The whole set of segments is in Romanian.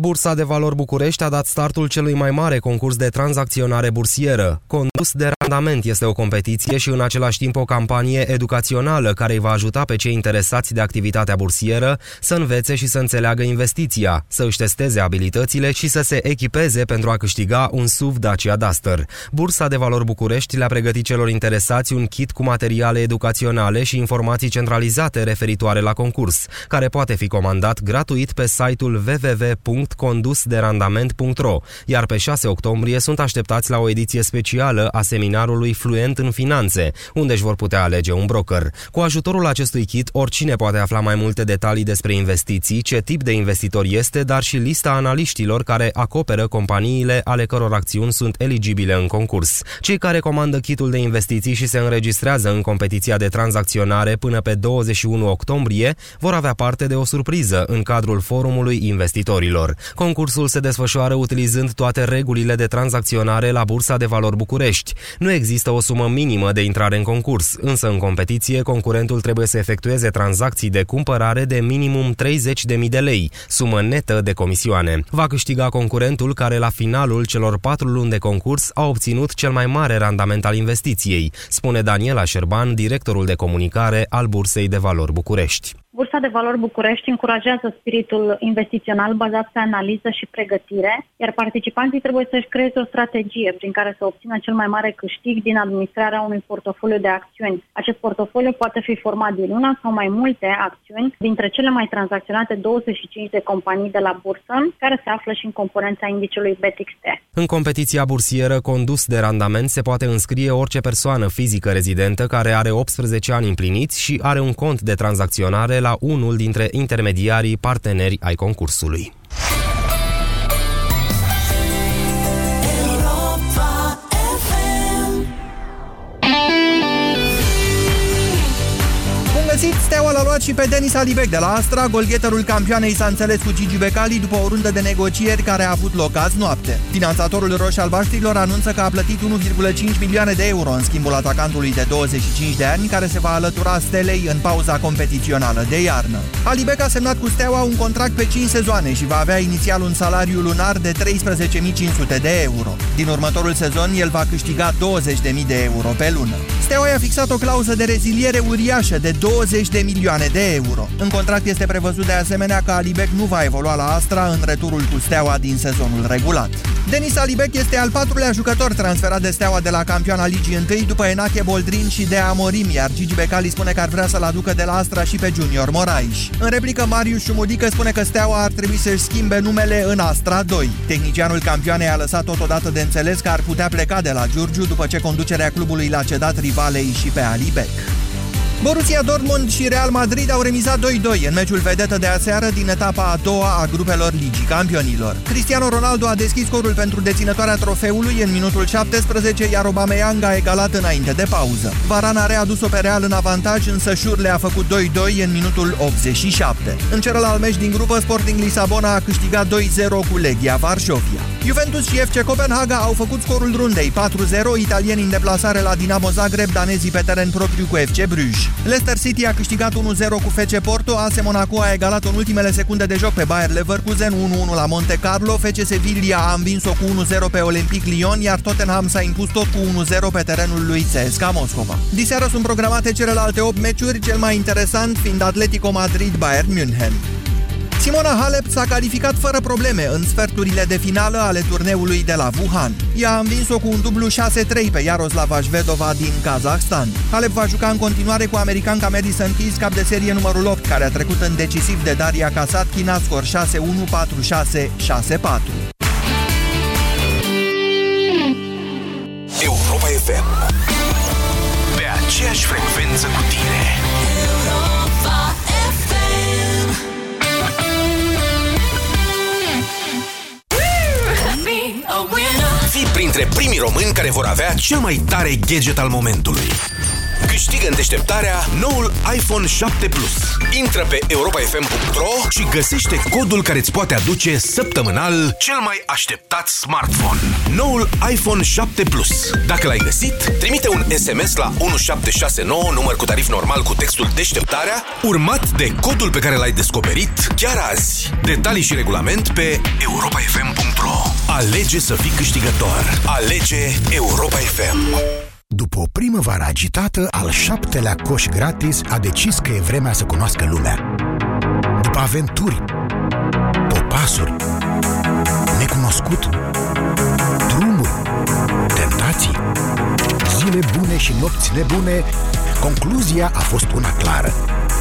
Bursa de Valori București a dat startul celui mai mare concurs de tranzacționare bursieră. Condus de randament este o competiție și în același timp o campanie educațională care îi va ajuta pe cei interesați de activitatea bursieră să învețe și să înțeleagă investiția, să își testeze abilitățile și să se echipeze pentru a câștiga un SUV Dacia Duster. Bursa de Valori București le-a pregătit celor interesați un kit cu materiale educaționale și informații centralizate referitoare la concurs, care poate fi comandat gratuit pe site-ul www.condusderandament.ro, iar pe 6 octombrie sunt așteptați la o ediție specială a seminarului Fluent în Finanțe, unde își vor putea alege un broker. Cu ajutorul acestui kit, oricine poate afla mai multe detalii despre investiții, ce tip de investitor este, dar și lista analiștilor care acoperă companiile ale căror acțiuni sunt eligibile în concurs. Cei care comandă kitul de investiții și se înregistrează în competiția de tranzacționare până pe 21 octombrie vor avea parte de o surpriză în cadrul forumului investitorilor. Concursul se desfășoară utilizând toate regulile de tranzacționare la Bursa de Valori București. Nu există o sumă minimă de intrare în concurs, însă în competiție concurentul trebuie să efectueze tranzacții de cumpărare de minimum 30.000 de lei, sumă netă de comisioane. Va câștiga concurentul care la finalul celor 4 luni de concurs a obținut cel mai mare randament al investiției, spune Daniela Șerban, directorul de comunicare al Bursei de Valori București. Bursa de Valori București încurajează spiritul investițional bazat pe analiză și pregătire, iar participanții trebuie să-și creeze o strategie prin care să obțină cel mai mare câștig din administrarea unui portofoliu de acțiuni. Acest portofoliu poate fi format din una sau mai multe acțiuni dintre cele mai tranzacționate 25 de companii de la bursă, care se află și în componența indicelui BXT. În competiția bursieră Condus de randament se poate înscrie orice persoană fizică rezidentă care are 18 ani împliniți și are un cont de tranzacționare la unul dintre intermediarii parteneri ai concursului. Steaua l-a luat și pe Denis Alibec de la Astra. Golgheterul campioanei s-a înțeles cu Gigi Becali după o rundă de negocieri care a avut loc azi noapte. Finanțatorul roșu-albaștrilor anunță că a plătit 1,5 milioane de euro în schimbul atacantului de 25 de ani care se va alătura Stelei în pauza competițională de iarnă. Alibec a semnat cu Steaua un contract pe 5 sezoane și va avea inițial un salariu lunar de 13.500 de euro. Din următorul sezon, el va câștiga 20.000 de euro pe lună. Steaua i-a fixat o clauză de reziliere uriașă de 20 de milioane de euro. În contract este prevăzut de asemenea că Alibec nu va evolua la Astra în returul cu Steaua din sezonul regulat. Denis Alibec este al 4-lea jucător transferat de Steaua de la campioana Ligii 1 după Enache Boldrin și de Amorim, iar Gigi Becali spune că ar vrea să-l aducă de la Astra și pe Junior Moraes. În replică, Marius Șumudică spune că Steaua ar trebui să-și schimbe numele în Astra 2. Tehnicianul campioanei a lăsat totodată de înțeles că ar putea pleca de la Giurgiu după ce conducerea clubului l-a cedat rivalei și pe Alibec. Borussia Dortmund și Real Madrid au remizat 2-2 în meciul vedetă de aseară din etapa a doua a grupelor Ligii Campionilor. Cristiano Ronaldo a deschis scorul pentru deținătoarea trofeului în minutul 17, iar Aubameyang a egalat înainte de pauză. Varane a readus-o pe Real în avantaj, însă Șur le-a făcut 2-2 în minutul 87. În celălalt meci din grupă, Sporting Lisabona a câștigat 2-0 cu Legia Varșovia. Juventus și FC Copenhaga au făcut scorul rundei 4-0, italienii în deplasare la Dinamo Zagreb, danezii pe teren propriu cu FC Bruges. Leicester City a câștigat 1-0 cu FC Porto, AS Monaco a egalat în ultimele secunde de joc pe Bayer Leverkusen, 1-1 la Monte Carlo, FC Sevilla a învins-o cu 1-0 pe Olympique Lyon, iar Tottenham s-a impus tot cu 1-0 pe terenul lui CSKA Moscova. Diseară sunt programate celelalte 8 meciuri, cel mai interesant fiind Atletico Madrid-Bayern München. Simona Halep s-a calificat fără probleme în sferturile de finală ale turneului de la Wuhan. Ea a învins-o cu un dublu 6-3 pe Iaroslava Shvedova din Kazahstan. Halep va juca în continuare cu americanca Madison Keys, cap de serie numărul 8, care a trecut în decisiv de Daria Kasatkina, scor 6-1, 4-6, 6-4. Europa FM, pe aceeași frecvență cu tine. Fii printre primii români care vor avea cel mai tare gadget al momentului. câștigă în deșteptarea noul iPhone 7 Plus. Intră pe europafm.ro și găsește codul care îți poate aduce săptămânal cel mai așteptat smartphone. Noul iPhone 7 Plus. Dacă l-ai găsit, trimite un SMS la 1769, număr cu tarif normal cu textul deșteptarea, urmat de codul pe care l-ai descoperit chiar azi. Detalii și regulament pe europafm.ro. Alege să fii câștigător. Alege Europa FM. După o primăvară agitată, al 7-lea coș gratis a decis că e vremea să cunoască lumea. După aventuri, popasuri, necunoscut, drumuri, tentații, zile bune și nopți nebune, concluzia a fost una clară.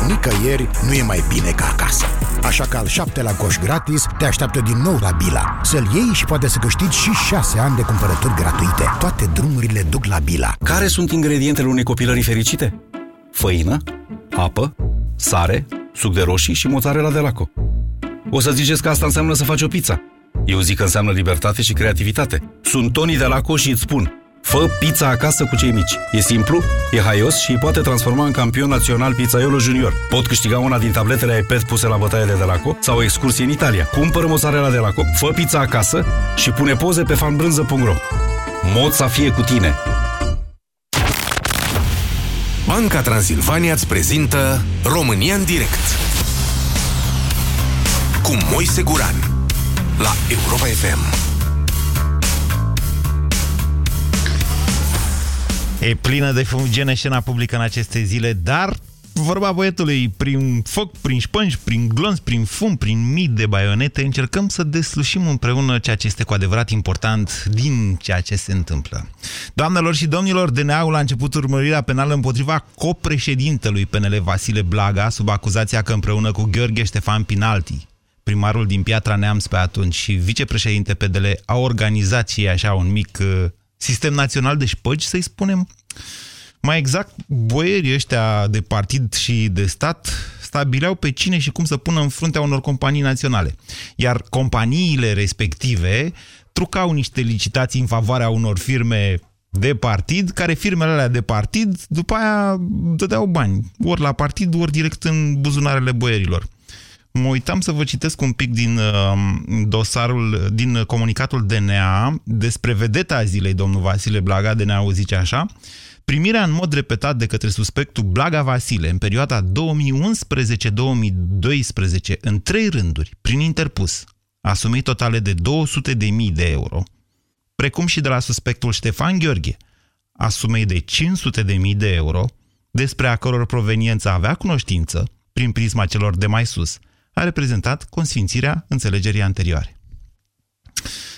Nicăieri nu e mai bine ca acasă. Așa că al 7-lea coș gratis te așteaptă din nou la Bila. Să-l iei și poate să câștigi și 6 ani de cumpărături gratuite. Toate drumurile duc la Bila. Care sunt ingredientele unei copilării fericite? Făină, apă, sare, suc de roșii și mozzarella Delaco. O să ziceți că asta înseamnă să faci o pizza. Eu zic că înseamnă libertate și creativitate. Sunt Tony Delaco și îți spun: fă pizza acasă cu cei mici. E simplu, e haios și îi poate transforma în campion național pizzaiolo junior. Pot câștiga una din tabletele iPad puse la bătaie de Delaco sau o excursie în Italia. Cumpără mozzarella Delaco, fă pizza acasă și pune poze pe fanbrânză.ro. Mod să fie cu tine! Banca Transilvania îți prezintă România în direct cu Moise Guran la Europa FM. E plină de fumigene scena publică în aceste zile, dar, vorba băietului, prin foc, prin șpânci, prin glonț, prin fum, prin mii de baionete, încercăm să deslușim împreună ceea ce este cu adevărat important din ceea ce se întâmplă. Doamnelor și domnilor, DNA-ul a început urmărirea penală împotriva copreședintelui PNL Vasile Blaga, sub acuzația că împreună cu Gheorghe Ștefan Pinalti, primarul din Piatra Neamț pe atunci și vicepreședinte PDL, a organizat și așa un mic sistem național de șpăgi, să-i spunem. Mai exact, boierii ăștia de partid și de stat stabileau pe cine și cum să pună în fruntea unor companii naționale. Iar companiile respective trucau niște licitații în favoarea unor firme de partid, care firmele alea de partid după aia dădeau bani, ori la partid, ori direct în buzunarele boierilor. Mă uitam să vă citesc un pic din dosarul, din comunicatul DNA despre vedeta zilei, domnul Vasile Blaga. DNA-ul zice așa: primirea în mod repetat de către suspectul Blaga Vasile în perioada 2011-2012 în 3 rânduri, prin interpus, a sumei totale de 200.000 de euro, precum și de la suspectul Ștefan Gheorghe, a sumei de 500.000 de euro, despre a căror proveniență avea cunoștință prin prisma celor de mai sus, a reprezentat consfințirea înțelegerii anterioare.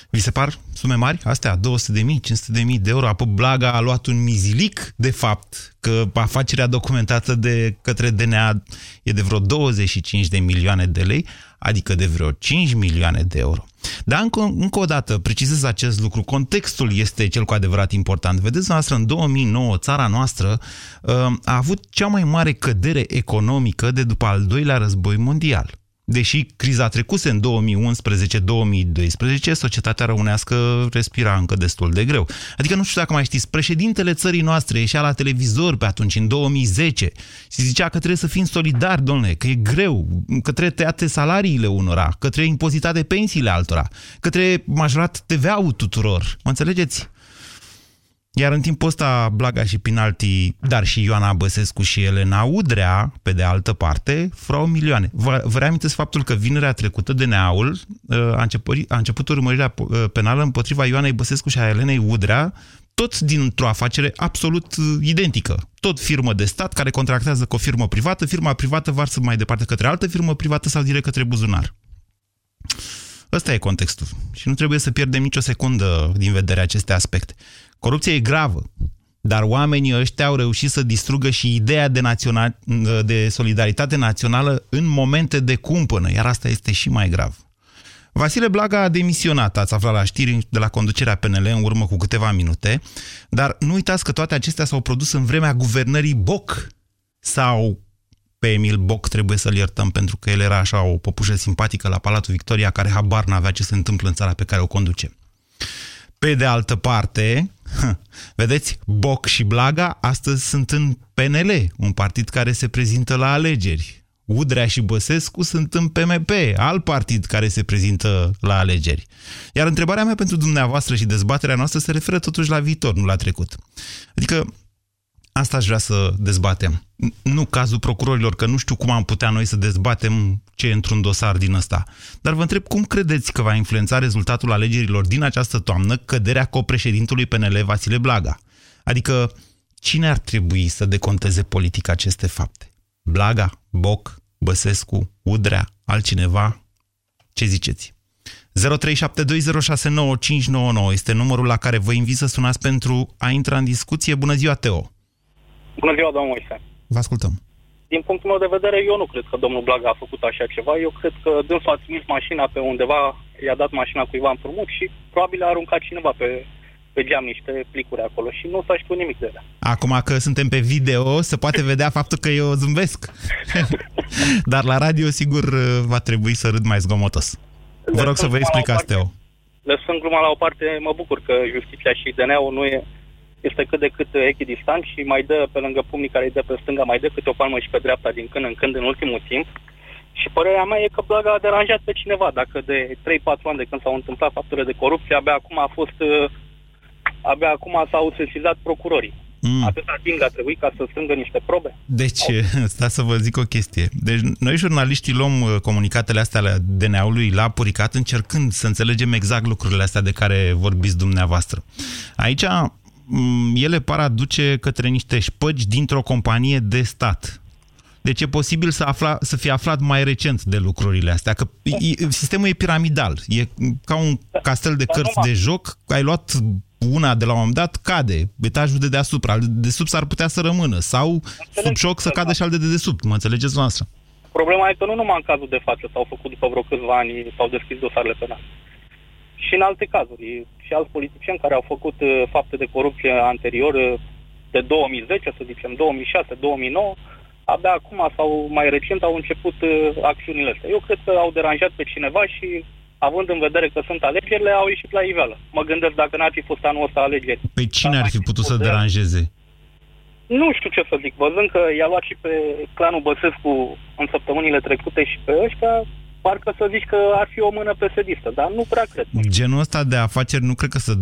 Vi se par sume mari astea? 200.000, 500.000 de euro? Apoi Blaga a luat un mizilic, de fapt, că afacerea documentată de către DNA e de vreo 25 de milioane de lei, adică de vreo 5 milioane de euro. Dar încă o dată precizez acest lucru, contextul este cel cu adevărat important. Vedeți, noastră, în 2009, țara noastră a avut cea mai mare cădere economică de după al doilea război mondial. Deși criza trecuse în 2011-2012, societatea românească respira încă destul de greu. Adică nu știu dacă mai știți, președintele țării noastre ieșea la televizor pe atunci, în 2010, și zicea că trebuie să fim solidari, domnule, că e greu, că trebuie tăiate salariile unora, că trebuie impozitate pensiile altora, că trebuie majorat TVA-ul tuturor. Mă înțelegeți? Iar în timpul ăsta, Blaga și Pinalti, dar și Ioana Băsescu și Elena Udrea, pe de altă parte, frau milioane. Vă reamintesc faptul că vinerea trecută DNA-ul a început urmărirea penală împotriva Ioanei Băsescu și a Elenei Udrea, tot dintr-o afacere absolut identică. Tot firmă de stat care contractează cu o firmă privată, firma privată varsă mai departe către altă firmă privată sau direct către buzunar. Ăsta e contextul și nu trebuie să pierdem nicio secundă din vedere aceste aspecte. Corupția e gravă, dar oamenii ăștia au reușit să distrugă și ideea de solidaritate națională în momente de cumpănă, iar asta este și mai grav. Vasile Blaga a demisionat, ați aflat la știri, de la conducerea PNL în urmă cu câteva minute, dar nu uitați că toate acestea s-au produs în vremea guvernării Boc. Sau pe Emil Boc trebuie să-l iertăm, pentru că el era așa o păpușă simpatică la Palatul Victoria, care habar n-avea ce se întâmplă în țara pe care o conduce. Pe de altă parte, Vedeți? Boc și Blaga astăzi sunt în PNL, un partid care se prezintă la alegeri. Udrea și Băsescu sunt în PMP, alt partid care se prezintă la alegeri. Iar întrebarea mea pentru dumneavoastră și dezbaterea noastră se referă totuși la viitor, nu la trecut. Adică asta aș vrea să dezbatem. Nu cazul procurorilor, că nu știu cum am putea noi să dezbatem ce e într-un dosar din ăsta. Dar vă întreb, cum credeți că va influența rezultatul alegerilor din această toamnă căderea copreședintelui PNL Vasile Blaga? Adică, cine ar trebui să deconteze politic aceste fapte? Blaga, Boc, Băsescu, Udrea, altcineva? Ce ziceți? 0372069599 este numărul la care vă invit să sunați pentru a intra în discuție. Bună ziua, Teo! Bună ziua, domnul Moise! Vă ascultăm! Din punctul meu de vedere, eu nu cred că domnul Blaga a făcut așa ceva. Eu cred că dânsul a trimis mașina pe undeva, i-a dat mașina cuiva în împrumut și probabil a aruncat cineva pe geam niște plicuri acolo și nu s-a știut nimic de ele. Acum că suntem pe video, se poate vedea faptul că eu zâmbesc. Dar la radio, sigur, va trebui să râd mai zgomotos. Vă rog să vă explicați, Teo. Lăsând gluma la o parte, mă bucur că justiția și DNA-ul nu este cât de cât echidistant și mai dă pe lângă pumnii care îi dă pe stânga, mai dă câte o palmă și pe dreapta din când în când în ultimul timp. Și părerea mea e că Blaga a deranjat pe cineva. Dacă de 3-4 ani de când s-au întâmplat faptele de corupție, abia acum s-au sesizat procurorii. Atâta timp a trebuit ca să strângă niște probe. Deci, stați să vă zic o chestie. Deci, noi jurnaliștii luăm comunicatele astea ale DNA-ului la puricat, încercând să înțelegem exact lucrurile astea de care vorbiți dumneavoastră. Aici, ele par aduce către niște șpăgi dintr-o companie de stat. Deci e posibil să fie aflat mai recent de lucrurile astea. Că sistemul e piramidal. E ca un castel de cărți de joc. Ai luat una de la un moment dat, cade. Etajul de deasupra. De sub s-ar putea să rămână. Sau sub șoc să cadă și al de dedesubt. Mă înțelegeți noastră? Problema e că nu numai în cazul de față s-au făcut după vreo câțiva ani, s-au deschis dosarele penale. Și în alte cazuri. Și alți politicieni care au făcut fapte de corupție anterior, de 2010, să zicem, 2006, 2009, abia acum sau mai recent au început acțiunile astea. Eu cred că au deranjat pe cineva și, având în vedere că sunt alegerile, au ieșit la iveală. Mă gândesc, dacă n-ar fi fost anul ăsta alegeri... Pe cine ar fi putut să deranjeze? Nu știu ce să zic. Văzând că i-a luat și pe clanul Băsescu în săptămânile trecute și pe ăștia, parcă să zici că ar fi o mână PSD-istă, dar nu prea cred. Genul ăsta de afaceri nu cred că se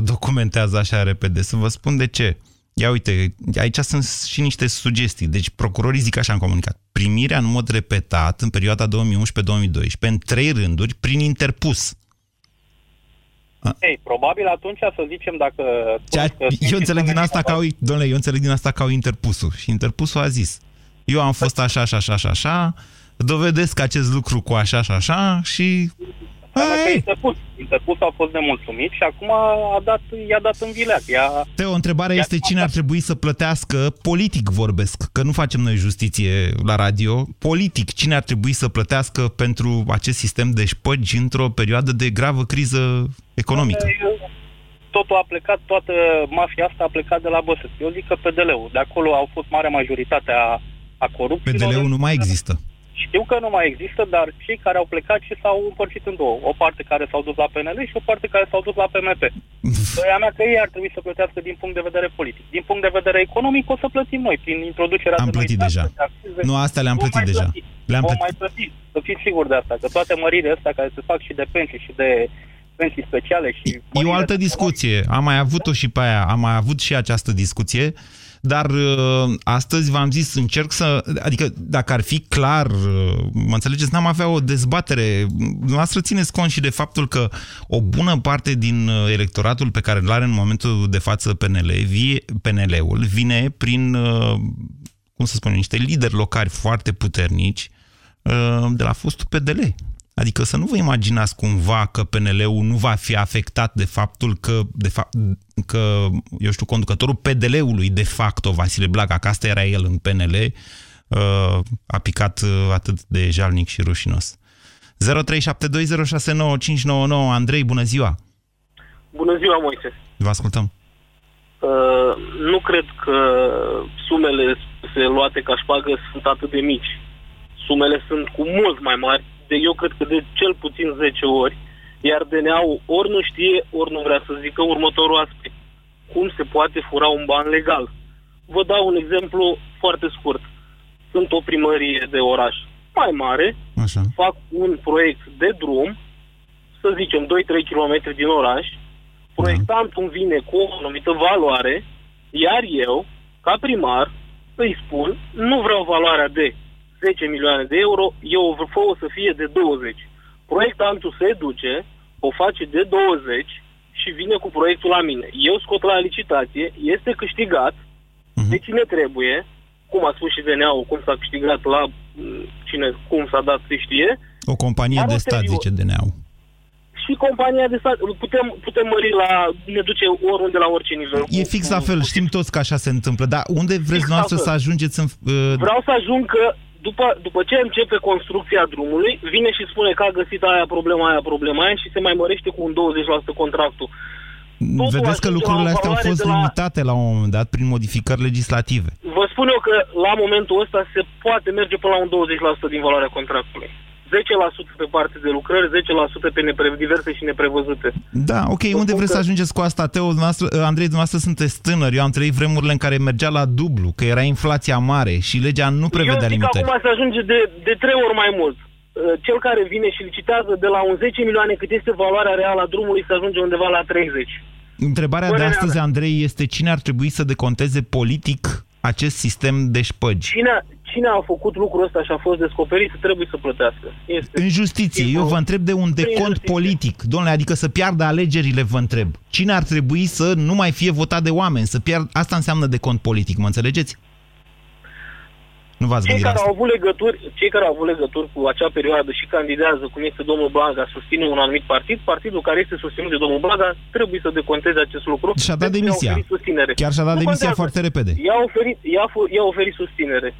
documentează așa repede. Să vă spun de ce. Ia uite, aici sunt și niște sugestii. Deci procurorii zic așa în comunicat: primirea în mod repetat în perioada 2011-2012 în 3 rânduri prin interpus. Ei, probabil atunci să zicem dacă... Eu înțeleg din asta că au interpusul. Și interpusul a zis: eu am fost așa, așa, așa, așa, dovedesc acest lucru cu așa, așa, așa și... Interpus a fost nemulțumit și acum i-a dat în vileag. Teo, întrebarea este cine ar trebui să plătească, politic vorbesc, că nu facem noi justiție la radio, politic, cine ar trebui să plătească pentru acest sistem de șpăgi într-o perioadă de gravă criză economică? Totul a plecat, toată mafia asta a plecat de la Băsescu. Eu zic că PDL-ul, de acolo au fost marea majoritate a corupției. PDL-ul nu mai există. Știu că nu mai există, dar cei care au plecat și s-au împărțit în două. O parte care s-au dus la PNL și o parte care s-au dus la PMP. Părerea mea că ei ar trebui să plătească din punct de vedere politic. Din punct de vedere economic o să plătim noi prin introducerea... Am plătit deja. Nu, astea le-am plătit deja. Vom mai plăti. Să fiți siguri de asta, că toate măririle astea care se fac și de pensii și de pensii speciale și... E o altă discuție. Am mai avut-o și pe aia. Am mai avut și această discuție. Dar astăzi v-am zis, încerc să... Adică dacă ar fi clar, mă înțelegeți, n-am avea o dezbatere. Noastră țineți cont și de faptul că o bună parte din electoratul pe care îl are în momentul de față PNL-ul vine prin, cum să spunem, niște lideri locali foarte puternici de la fostul PDL. Adică să nu vă imaginați cumva că PNL-ul nu va fi afectat de faptul că, eu știu, conducătorul PDL-ului, de facto, Vasile Blaga, că asta era el în PNL, a picat atât de jalnic și rușinos. 0372069599. Andrei, bună ziua! Bună ziua, Moise! Vă ascultăm! Nu cred că sumele luate ca șpagă sunt atât de mici. Sumele sunt cu mult mai mari. Eu cred că de cel puțin 10 ori, iar DNA-ul ori nu știe, ori nu vrea să zică următorul aspect. cum se poate fura un ban legal. Vă dau un exemplu foarte scurt. Sunt o primărie de oraș mai mare, așa, fac un proiect de drum, să zicem 2-3 km din oraș, proiectantul îmi vine cu o anumită valoare, iar eu, ca primar, îi spun, nu vreau valoarea de 10 milioane de euro, eu vreau o să fie de 20. Proiectantul se duce, o face de 20 și vine cu proiectul la mine. Eu scot la licitație, este câștigat de cine trebuie, cum a spus și DNA-ul, cum s-a câștigat la cine, cum s-a dat, se știe. O companie de stat, zice DNA-ul. Și compania de stat. Putem mări la... Ne duce oriunde la orice nivel. E fix la fel. Știm toți că așa se întâmplă. Dar unde vreți noastră să ajungeți? Vreau să ajung că după ce începe construcția drumului, vine și spune că a găsit problema aia și se mai mărește cu un 20% contractul. Totul. Vedeți că lucrurile astea au fost limitate la un moment dat prin modificări legislative. Vă spun eu că la momentul ăsta se poate merge până la un 20% din valoarea contractului. 10% pe parte de lucrări, 10% pe diverse și neprevăzute. Da, ok, unde vreți să ajungeți cu asta, Teo? Andrei, dumneavoastră sunteți tânări. Eu am trăit vremurile în care mergea la dublu, că era inflația mare și legea nu prevedea limitări. Eu zic că acum se ajunge de 3 ori mai mult. Cel care vine și licitează de la un 10 milioane cât este valoarea reală a drumului, se ajunge undeva la 30. Întrebarea de astăzi, Andrei, este cine ar trebui să deconteze politic acest sistem de șpăgi? Cine a făcut lucrul ăsta și a fost descoperit, trebuie să plătească. În justiție. Eu vă întreb de un decont politic, domnule, adică să piardă alegerile, vă întreb. Cine ar trebui să nu mai fie votat de oameni? Asta înseamnă decont politic, mă înțelegeți? Nu v-ați gândit la asta. Cei care au avut legături cu acea perioadă și candidează, cum este domnul Blaga, susține un anumit partid, partidul care este susținut de domnul Blaga trebuie să deconteze acest lucru. Și-a dat demisia. Chiar și-a dat demisia foarte repede. I-a oferit susținere.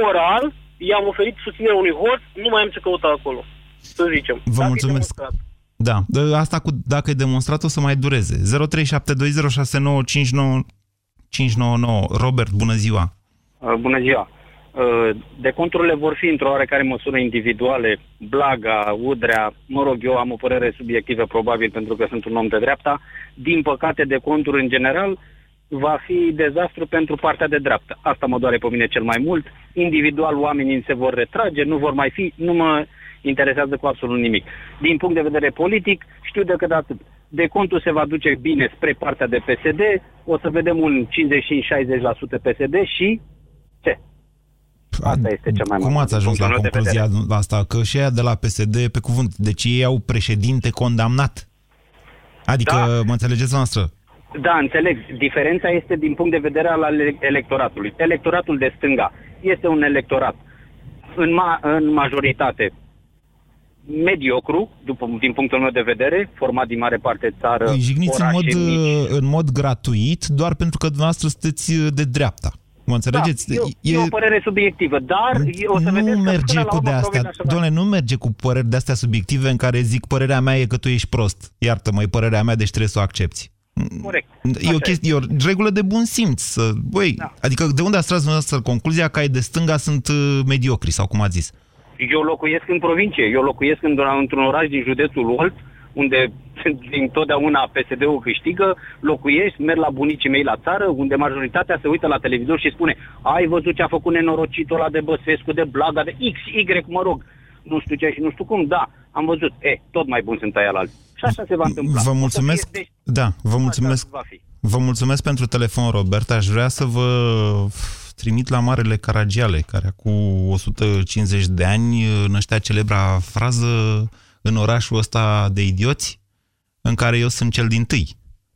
Moral, i-am oferit susținerea unui hoț, nu mai am ce căuta acolo, să zicem. Vă mulțumesc. Da, asta cu dacă e demonstrat o să mai dureze. 0372069599. Robert, bună ziua! Bună ziua! Deconturile vor fi într-o oarecare măsură individuale. Blaga, Udrea, mă rog, eu am o părere subiectivă probabil pentru că sunt un om de dreapta. Din păcate, deconturi în general va fi dezastru pentru partea de dreapta. Asta mă doare pe mine cel mai mult. Individual, oamenii se vor retrage, nu vor mai fi, nu mă interesează cu absolut nimic. Din punct de vedere politic, știu decât atât. Decontul se va duce bine spre partea de PSD, o să vedem un 55-60% PSD și ce? Asta este cea mai mare. Cum ați ajuns la concluzia asta? Că și aia de la PSD, pe cuvânt, deci ei au președinte condamnat. Adică, da. Mă înțelegeți noastră? Da, înțeleg. Diferența este din punct de vedere al electoratului. Electoratul de stânga este un electorat în majoritate mediocru, din punctul meu de vedere, format din mare parte țară, orașe mici. Îi jigniți în mod gratuit, doar pentru că dumneavoastră sunteți de dreapta. Mă înțelegeți? Da, e o părere subiectivă, dar o să vedeți că până la urmă... Doamne, nu merge cu păreri de-astea subiective în care zic părerea mea e că tu ești prost. Iartă-mă, e părerea mea, deci trebuie să o accepți. Corect. E o regulă de bun simț. Băi, da. Adică de unde ați tras dumneavoastră concluzia că ai de stânga sunt mediocri, sau cum ați zis? Eu locuiesc în provincie, eu locuiesc într-un oraș din județul Olt, unde dintotdeauna PSD-ul câștigă, locuiesc, merg la bunicii mei la țară, unde majoritatea se uită la televizor și spune ai văzut ce a făcut nenorocitul ăla de Băsescu, de Blaga, de XY, mă rog, nu știu ce și nu știu cum, da, am văzut, tot mai bun sunt aia la alții. Și așa se va întâmpla. Vă mulțumesc. Vă mulțumesc pentru telefon, Robert. Aș vrea să vă trimit la Marele Caragiale, care cu 150 de ani năștea celebra frază în orașul ăsta de idioți, în care eu sunt cel dintâi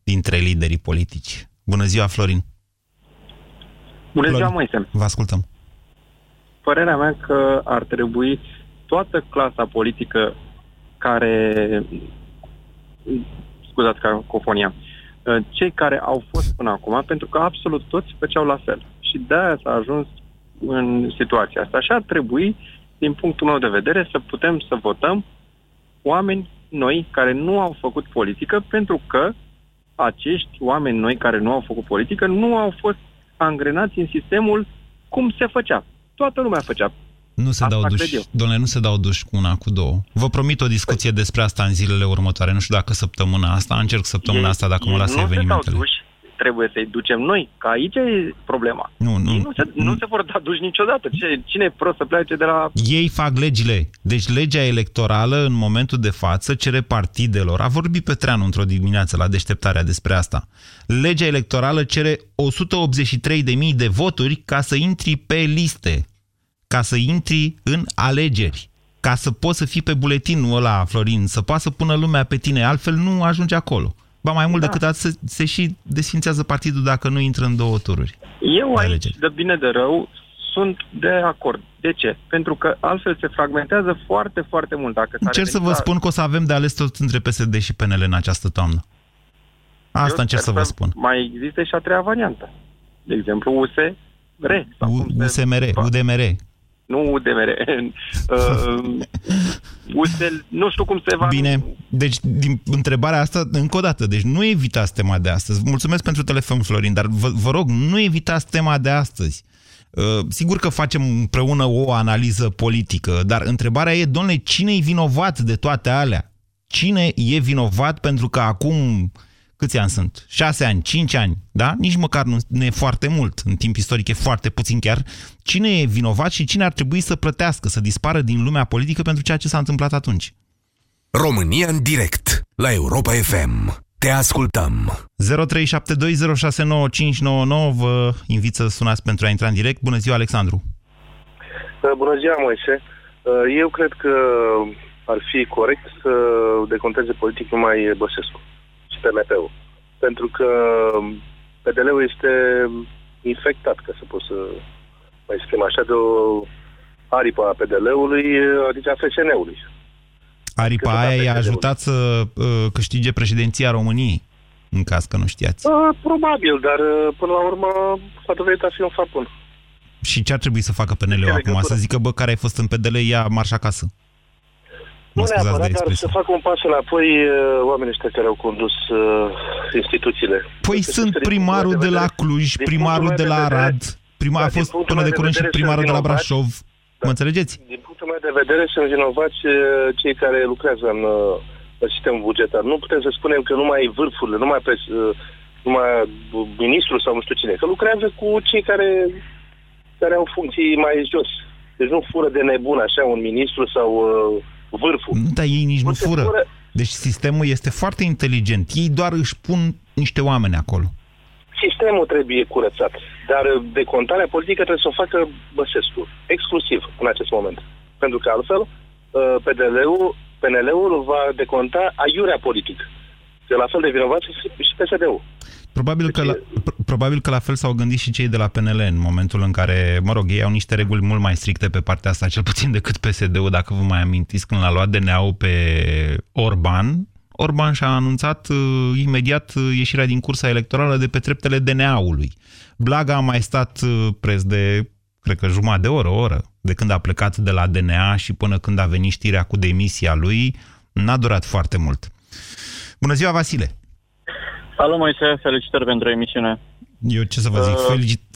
dintre liderii politici. Bună ziua, Florin. Bună ziua, Moise. Vă ascultăm. Părerea mea că ar trebui toată clasa politică care... Scuzați cacofonia. Cei care au fost până acum, pentru că absolut toți făceau la fel. Și de-aia s-a ajuns în situația asta. Și ar trebui, din punctul meu de vedere, să putem să votăm oameni noi care nu au făcut politică, pentru că acești oameni noi care nu au făcut politică nu au fost angrenați în sistemul cum se făcea. Toată lumea făcea. Nu se dau duși cu una, cu două. Vă promit o discuție despre asta în zilele următoare. Nu știu dacă săptămâna asta, încerc săptămâna asta, dacă mă lasă evenimentele. trebuie să-i ducem noi, că aici e problema. Nu se vor da duși niciodată. Cine e prost să plece de la... Ei fac legile. Deci legea electorală în momentul de față cere partidelor. A vorbit Petreanu într-o dimineață la Deșteptarea despre asta. Legea electorală cere 183.000 de voturi ca să intri pe liste, ca să intri în alegeri, ca să poți să fii pe buletinul ăla, Florin, să poți să pună lumea pe tine, altfel nu ajungi acolo. Ba mai mult decât atât, se și desfințează partidul dacă nu intră în două tururi. Eu aici, de bine de rău, sunt de acord. De ce? Pentru că altfel se fragmentează foarte, foarte mult. Încerc să vă spun că o să avem de ales tot între PSD și PNL în această toamnă. Asta încerc să vă spun. Mai există și a treia variantă. De exemplu, UDMR. Nu UDMR. Nu știu cum se va... Bine, deci din întrebarea asta, încă o dată, deci nu evitați tema de astăzi. Mulțumesc pentru telefon, Florin, dar vă rog, nu evitați tema de astăzi. Sigur că facem împreună o analiză politică, dar întrebarea e, domnule, cine e vinovat de toate alea? Cine e vinovat pentru că acum... Câți ani sunt? 6 ani, 5 ani, da? Nici măcar nu e foarte mult. În timp istoric e foarte puțin chiar. Cine e vinovat și cine ar trebui să plătească, să dispară din lumea politică pentru ceea ce s-a întâmplat atunci? România în direct, la Europa FM. Te ascultăm! 0372069599, vă invit să sunați pentru a intra în direct. Bună ziua, Alexandru! Bună ziua, Moise! Eu cred că ar fi corect să deconteze politic numai Băsescu. PMP-ul. Pentru că PDL-ul este infectat, ca să pot să mai exprim așa, de o aripă a PDL-ului, adică a FCN-ului. Aripa aia i-a ajutat să câștige președinția României, în caz că nu știați. Probabil, dar până la urmă s-a dovedit a fi un fapt bun. Și ce ar trebui să facă PNL-ul acum? Să zică, bă, care ai fost în PDL, ia marș acasă. Nu neapărat, dar să facă un pas înapoi oamenii ăștia care au condus instituțiile. Păi sunt primarul de la Cluj, primarul de la Arad, a fost până de curând și primarul de la Brașov. Mă înțelegeți? Din punctul meu de vedere sunt vinovați cei care lucrează în sistemul bugetar. Nu putem să spunem că numai vârfurile, numai ministrul sau nu știu cine, că lucrează cu cei care au funcții mai jos. Deci nu fură de nebun așa un ministru sau... vârful. Dar ei nici nu fură. Deci sistemul este foarte inteligent. Ei doar își pun niște oameni acolo. Sistemul trebuie curățat. Dar decontarea politică trebuie să o facă Băsescu. Exclusiv în acest moment. Pentru că altfel PNL-ul va deconta aiurea politică. De la fel de vinovat și PSD-ul. Probabil că la fel s-au gândit și cei de la PNL în momentul în care, mă rog, ei au niște reguli mult mai stricte pe partea asta, cel puțin decât PSD-ul, dacă vă mai amintiți, când l-a luat DNA-ul pe Orban și-a anunțat imediat ieșirea din cursa electorală de pe treptele DNA-ului. Blaga a mai stat preț de, cred că, jumătate de oră, o oră, de când a plecat de la DNA și până când a venit știrea cu demisia lui, n-a durat foarte mult. Bună ziua, Vasile! Salut, Moise, felicitări pentru emisiune. Eu ce să vă zic,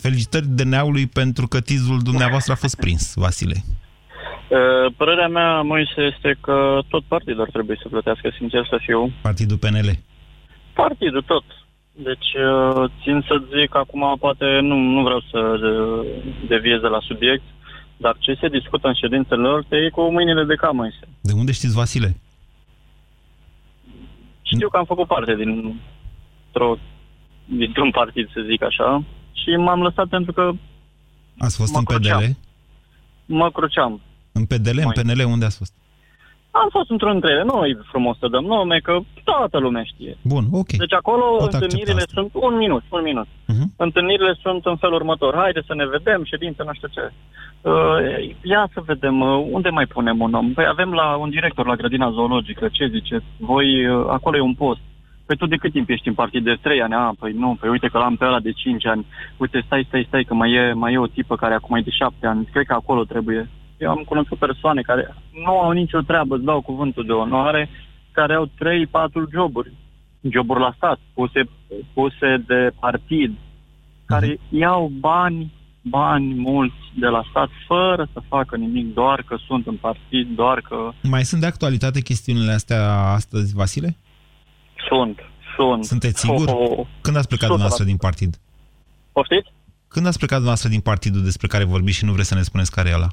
felicitări DNA-ului pentru că tizul dumneavoastră a fost prins, Vasile. Părerea mea, Moise, este că tot partidul ar trebui să plătească, sincer să fiu. Partidul PNL? Partidul tot. Deci, țin să zic, acum poate nu vreau să deviez de la subiect, dar ce se discută în ședințele lor te iei cu mâinile de cap, Moise. De unde știți, Vasile? Știu că am făcut parte dintr-un partid, să zic așa, și m-am lăsat pentru că... Ați fost în PDL? Mă cruceam. În PDL? În PNL? Unde ați fost? Am fost într-un dintre ele. Nu e frumos să dăm nume, că toată lumea știe. Bun, ok. Deci acolo întâlnirile sunt... Un minut. Uh-huh. Întâlnirile sunt în felul următor. Haide să ne vedem, ședință, nu știu ce. Ia să vedem unde mai punem un om. Păi avem un director la grădina zoologică. Ce ziceți? Voi, acolo e un post. Păi tu de cât timp ești în partid? De 3 ani? Păi nu, păi uite că l-am pe ăla de 5 ani. Uite, stai, că mai e o tipă care acum e de 7 ani. Cred că acolo trebuie. Eu am cunoscut persoane care nu au nicio treabă, îți dau cuvântul de onoare, care au 3-4 joburi la stat, puse de partid, care iau bani mulți de la stat, fără să facă nimic, doar că sunt în partid, doar că... Mai sunt de actualitate chestiunile astea astăzi, Vasile? Sunt, Sunt. Sunteți sigur? Când ați plecat dumneavoastră din partid? Poftiți? Când ați plecat dumneavoastră din partidul despre care vorbiți și nu vreți să ne spuneți care e ăla?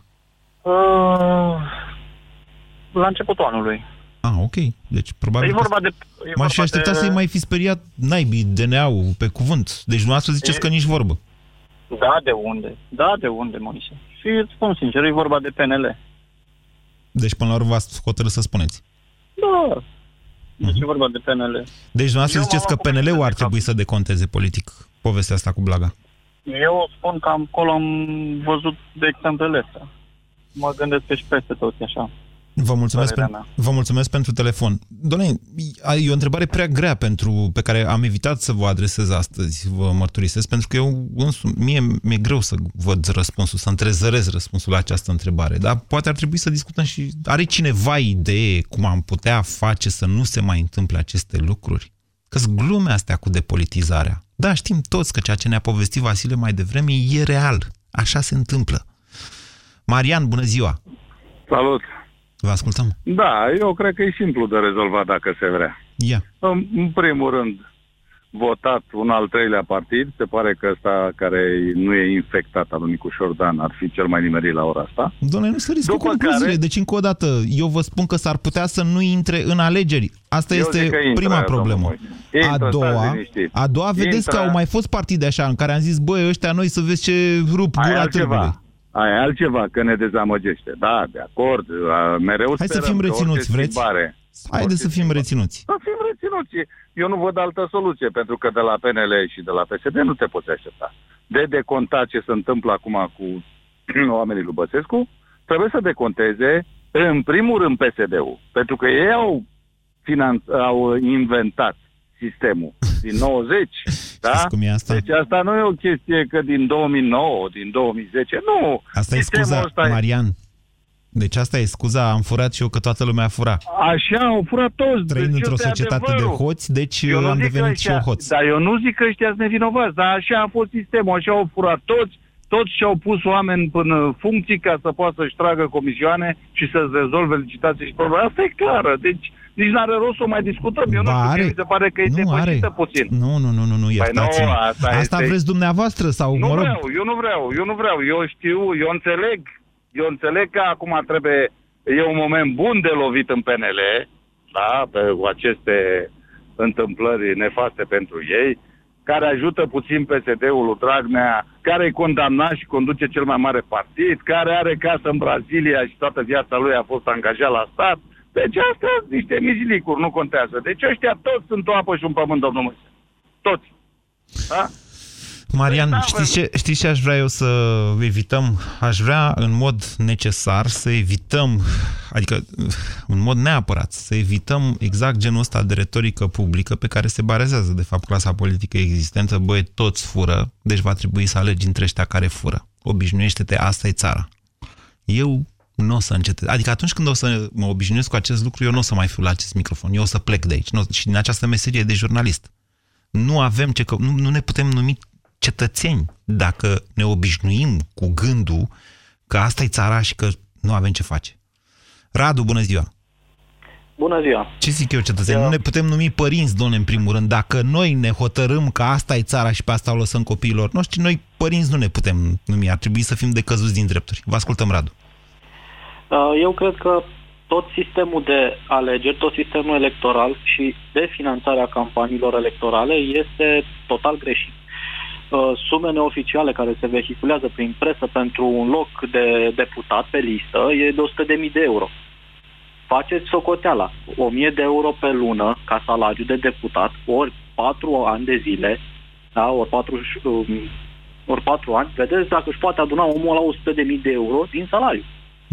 La începutul anului. Ah, ok. Deci, probabil... M-aș fi așteptat să-i mai fi speriat naibii DNA-ul pe cuvânt. Deci, dumneavoastră ziceți că nici vorbă. Da, de unde? Da, de unde, Moise? Și îți spun sincer, e vorba de PNL. Deci, până la urmă, v-ați hotărât să spuneți. Da. Deci, e vorba de PNL. Deci, dumneavoastră ziceți că PNL-ul ar trebui să deconteze politic povestea asta cu Blaga. Eu spun că acolo am văzut de exemplele astea. Mă gândesc că și peste tot așa. Vă mulțumesc pentru telefon. Doamne, e o întrebare prea grea pe care am evitat să vă adresez astăzi, vă mărturisesc, pentru că mie mi-e greu să văd răspunsul, să întrezărez răspunsul la această întrebare. Dar poate ar trebui să discutăm și... Are cineva idee cum am putea face să nu se mai întâmple aceste lucruri? Că-s glumea astea cu depolitizarea. Da, știm toți că ceea ce ne-a povestit Vasile mai devreme e real. Așa se întâmplă. Marian, bună ziua! Salut! Vă ascultăm. Da, eu cred că e simplu de rezolvat dacă se vrea. Yeah. În primul rând, votat un al treilea partid, se pare că ăsta care nu e infectat al lui Nicu Șordan ar fi cel mai nimerit la ora asta. Doamne, nu se riscă concluziile. Care... Deci, încă o dată, eu vă spun că s-ar putea să nu intre în alegeri. Asta este prima problemă. A doua, vedeți că au mai fost partide așa în care am zis, băi, ăștia noi să vezi ce rup gura târgului. Aia e altceva, că ne dezamăgește. Da, de acord, mereu hai să fim reținuți, vreți? Haideți să fim reținuți. Să fim reținuți. Eu nu văd altă soluție, pentru că de la PNL și de la PSD nu te poți aștepta. De decontat ce se întâmplă acum cu oamenii lui Băsescu, trebuie să deconteze, în primul rând, PSD-ul. Pentru că ei au inventat sistemul din 90, da? Asta? Deci asta nu e o chestie că din 2009, din 2010, nu. Asta e scuza, Marian. Deci asta e scuza, am furat și eu că toată lumea a furat. Așa, au furat toți. Trăind într-o societate de hoți, deci am devenit și eu hoț. Dar eu nu zic că ăștia sunt nevinovați, dar așa a fost sistemul, așa au furat toți și-au pus oameni până funcții ca să poată să-și tragă comisioane și să-ți rezolve licitații și probleme. Asta e clară, deci... Nici n-are rost să mai discutăm. Eu nu știu, mi se pare că e depășită puțin. Nu, iertați-mă. Asta vreți dumneavoastră? Sau, nu vreau, eu nu vreau. Eu știu, eu înțeleg. Eu înțeleg că acum trebuie... E un moment bun de lovit în PNL, da, cu aceste întâmplări nefaste pentru ei, care ajută puțin PSD-ul lui Dragnea, care e condamnat și conduce cel mai mare partid, care are casă în Brazilia și toată viața lui a fost angajat la stat. Deci astea sunt niște mizilicuri, nu contează. Deci ăștia toți sunt o apă și un pământ, domnul Moise. Toți. Da? Marian, știți ce aș vrea eu să evităm? Aș vrea în mod necesar să evităm, adică în mod neapărat, să evităm exact genul ăsta de retorică publică pe care se bazează, de fapt, clasa politică existentă. Băi, toți fură, deci va trebui să alegi între ăștia care fură. Obișnuiește-te, asta e țara. Eu... Nu o să încetez. Adică atunci când o să mă obișnuiesc cu acest lucru, eu nu o să mai fiu la acest microfon. Eu o să plec de aici. Și din această meserie de jurnalist. Nu avem nu ne putem numi cetățeni dacă ne obișnuim cu gândul că asta e țara și că nu avem ce face. Radu, bună ziua! Bună ziua! Ce zic eu, cetățeni? Nu ne putem numi părinți, domnule, în primul rând. Dacă noi ne hotărâm că asta e țara și pe asta o lăsăm copiilor noștri, noi părinți nu ne putem numi. Ar trebui să fim decăzuți din drepturi. Vă ascultăm, Radu. Eu cred că tot sistemul de alegeri, tot sistemul electoral și de finanțarea campaniilor electorale este total greșit. Sume neoficiale care se vehiculează prin presă pentru un loc de deputat pe listă e de 100.000 de euro. Faceți socoteala, 1.000 de euro pe lună ca salariu de deputat, ori 4 ani de zile, da, ori 4 ani, vedeți dacă își poate aduna omul la 100.000 de euro din salariu.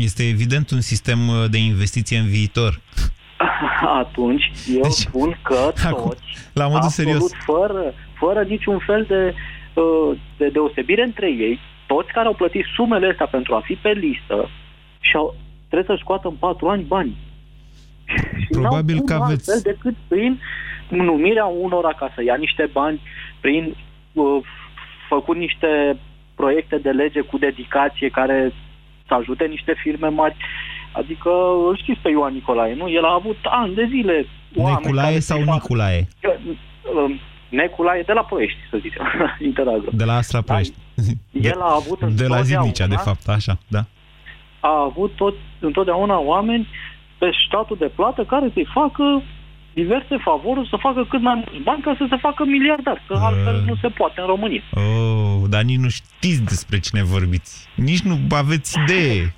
Este evident un sistem de investiție în viitor. Atunci, eu spun că toți, la modul serios, fără niciun fel de deosebire între ei, toți care au plătit sumele astea pentru a fi pe listă, trebuie să-și scoată în 4 ani bani. Probabil că aveți... Altfel decât prin numirea unora ca să ia niște bani, prin făcut niște proiecte de lege cu dedicație care... să ajute niște firme mari. Adică, știți pe Ioan Niculae, nu? El a avut ani de zile. Niculae sau Niculae? Niculae de la Ploiești, să zicem, Interagro. De la Astra Ploiești. El a avut de la Zidnicea, de fapt, așa, da. A avut întotdeauna oameni pe statul de plată care să-i facă diverse favoruri, să facă cât mai mulți bani ca să se facă miliardari, că altfel nu se poate în România. Oh, dar nici nu știți despre cine vorbiți. Nici nu aveți idee.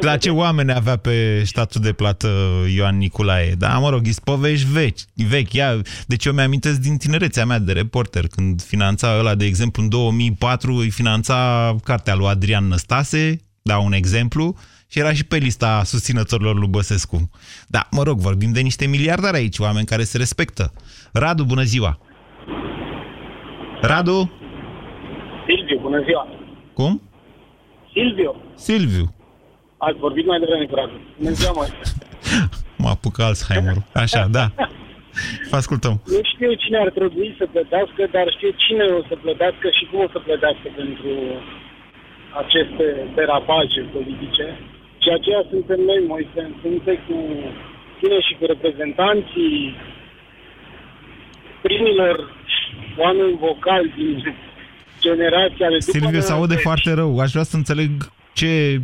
La ce oameni avea pe statul de plată Ioan Niculae? Da, mă rog, ispovești vechi. Deci eu mi-amintesc din tinerețea mea de reporter, când finanța ăla, de exemplu, în 2004, îi finanța cartea lui Adrian Năstase, dau un exemplu, și era și pe lista susținătorilor lui Băsescu. Da, mă rog, vorbim de niște miliardari aici, oameni care se respectă. Radu, bună ziua! Radu? Silviu, bună ziua! Cum? Silviu. Ați vorbit mai devreme cu Radu. Bună ziua, mă! Mă apucă Alzheimer-ul. Așa, da. Vă ascultăm. Nu știu cine ar trebui să plătească, dar știu cine o să plătească și cum o să plătească pentru aceste derapaje politice. Și aceea suntem noi, Moise. Suntem cu tine și cu reprezentanții primilor oameni vocali din generația de după... Silviu, se aude foarte rău. Aș vrea să înțeleg... Ce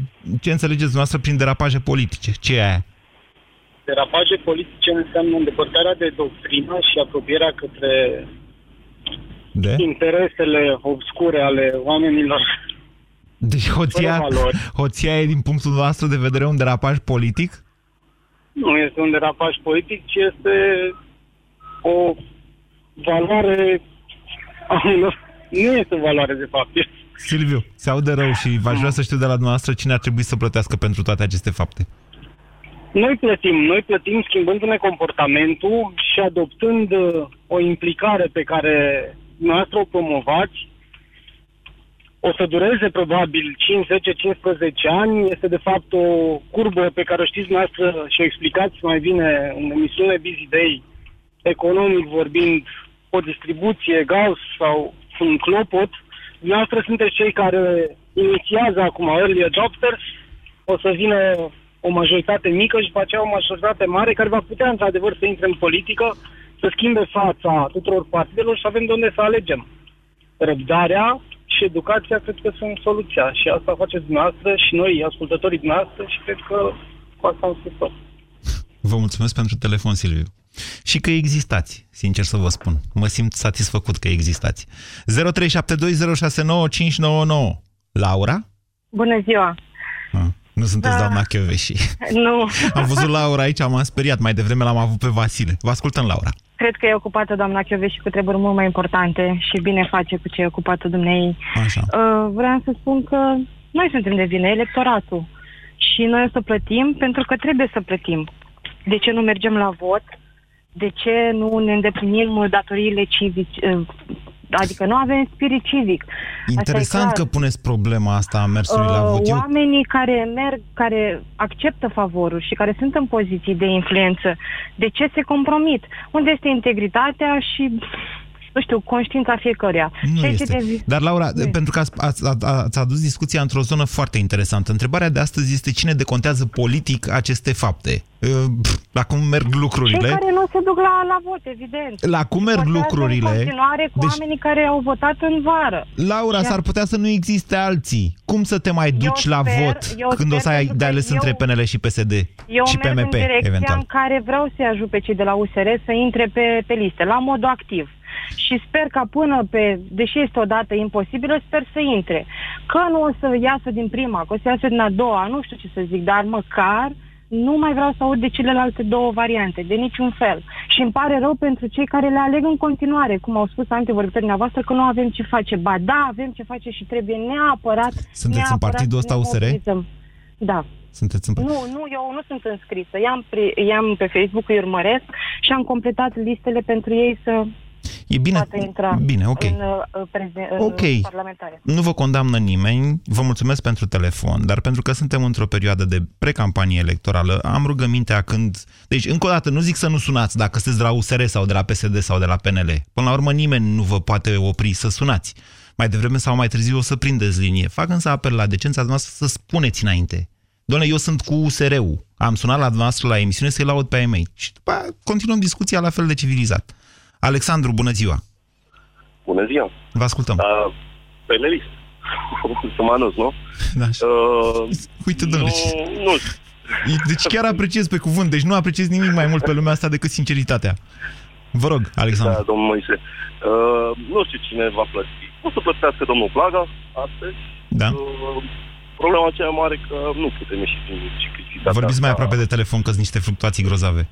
înțelegeți dumneavoastră prin derapaje politice? Ce e aia? Derapaje politice înseamnă îndepărtarea de doctrină și apropierea către interesele obscure ale oamenilor. Deci hoția e din punctul nostru de vedere un derapaj politic? Nu este un derapaj politic, ci este o valoare... Nu este o valoare, de fapt. Silviu, se aude rău și v-aș vrea să știu de la dumneavoastră cine ar trebui să plătească pentru toate aceste fapte. Noi plătim schimbându-ne comportamentul și adoptând o implicare pe care dumneavoastră o promovați. O să dureze probabil 5, 10, 15 ani. Este de fapt o curbă pe care o știți dumneavoastră și o explicați mai bine în emisiunile Busy Day, economic vorbind, o distribuție, Gauss sau un clopot. Dumneavoastră sunteți cei care inițiază acum early adopters, o să vină o majoritate mică și după aceea o majoritate mare care va putea într-adevăr să intre în politică, să schimbe fața tuturor partidelor și avem de unde să alegem. Răbdarea și educația cred că sunt soluția și asta faceți dumneavoastră și noi, ascultătorii dumneavoastră, și cred că cu asta am spus tot. Vă mulțumesc pentru telefon, Silviu. Și că existați, sincer să vă spun. Mă simt satisfăcut că existați. 0372069599. Laura? Bună ziua! Nu sunteți doamna Chioveși. Nu. Am văzut Laura aici, m-am speriat. Mai devreme l-am avut pe Vasile. Vă ascultăm, Laura. Cred că e ocupată doamna Chioveși cu treburi mult mai importante și bine face cu ce e ocupată dumnei. Așa. Vreau să spun că noi suntem de vină, electoratul. Și noi o să plătim pentru că trebuie să plătim. De ce nu mergem la vot? De ce nu ne îndeplinim datoriile civice? Adică nu avem spirit civic. Interesant că puneți problema asta a mersului la vot. Oamenii care merg, care acceptă favoruri și care sunt în poziții de influență, de ce se compromit? Unde este integritatea și... nu știu, conștiința fiecăruia. Nu este. Dar, Laura, pentru că ați adus discuția într-o zonă foarte interesantă. Întrebarea de astăzi este cine decontează politic aceste fapte. La cum merg lucrurile. Cei care nu se duc la vot, evident. La cum merg lucrurile. În continuare cu oamenii care au votat în vară. Laura, s-ar putea să nu existe alții. Cum să te mai duci la vot când o să ai de ales între PNL și PSD și PMP, eventual? Eu merg în direcția în care vreau să-i ajut pe cei de la USR să intre pe liste, la modul activ. Și sper ca deși este o dată imposibilă, sper să intre. Că nu o să iasă din prima, că o să iasă din a doua, nu știu ce să zic, dar măcar nu mai vreau să aud de celelalte două variante, de niciun fel. Și îmi pare rău pentru cei care le aleg în continuare, cum au spus antevorbitorii noastre, că nu avem ce face. Ba da, avem ce face și trebuie neapărat... Sunteți în partidul ăsta USR? Da. Nu, eu nu sunt înscrisă. I-am pe Facebook, îi urmăresc și am completat listele pentru ei să... E bine, ok. În parlamentare. Nu vă condamnă nimeni, vă mulțumesc pentru telefon, dar pentru că suntem într-o perioadă de precampanie electorală, am rugămintea când... Deci, încă o dată, nu zic să nu sunați dacă sunteți de la USR sau de la PSD sau de la PNL. Până la urmă, nimeni nu vă poate opri să sunați. Mai devreme sau mai târziu o să prindeți linie. Fac însă apel la decența noastră să spuneți înainte. Doamne, eu sunt cu USR-ul. Am sunat la dumneavoastră la emisiune să-i laud pe ai mei. Și după continuăm discuția la fel de civilizat. Alexandru, bună ziua! Bună ziua! Vă ascultăm! PNL-ist. Sumanus, nu? Da. Uite, domnule, nu. Deci chiar apreciez pe cuvânt, deci nu apreciez nimic mai mult pe lumea asta decât sinceritatea. Vă rog, Alexandru. Da, domnul Moise. Nu știu cine va plăti. O să plătească domnul Blaga astăzi. Da. Problema cea mare că nu putem ieși din ciclicitatea. Vorbiți mai aproape de telefon, că sunt niște fluctuații grozave.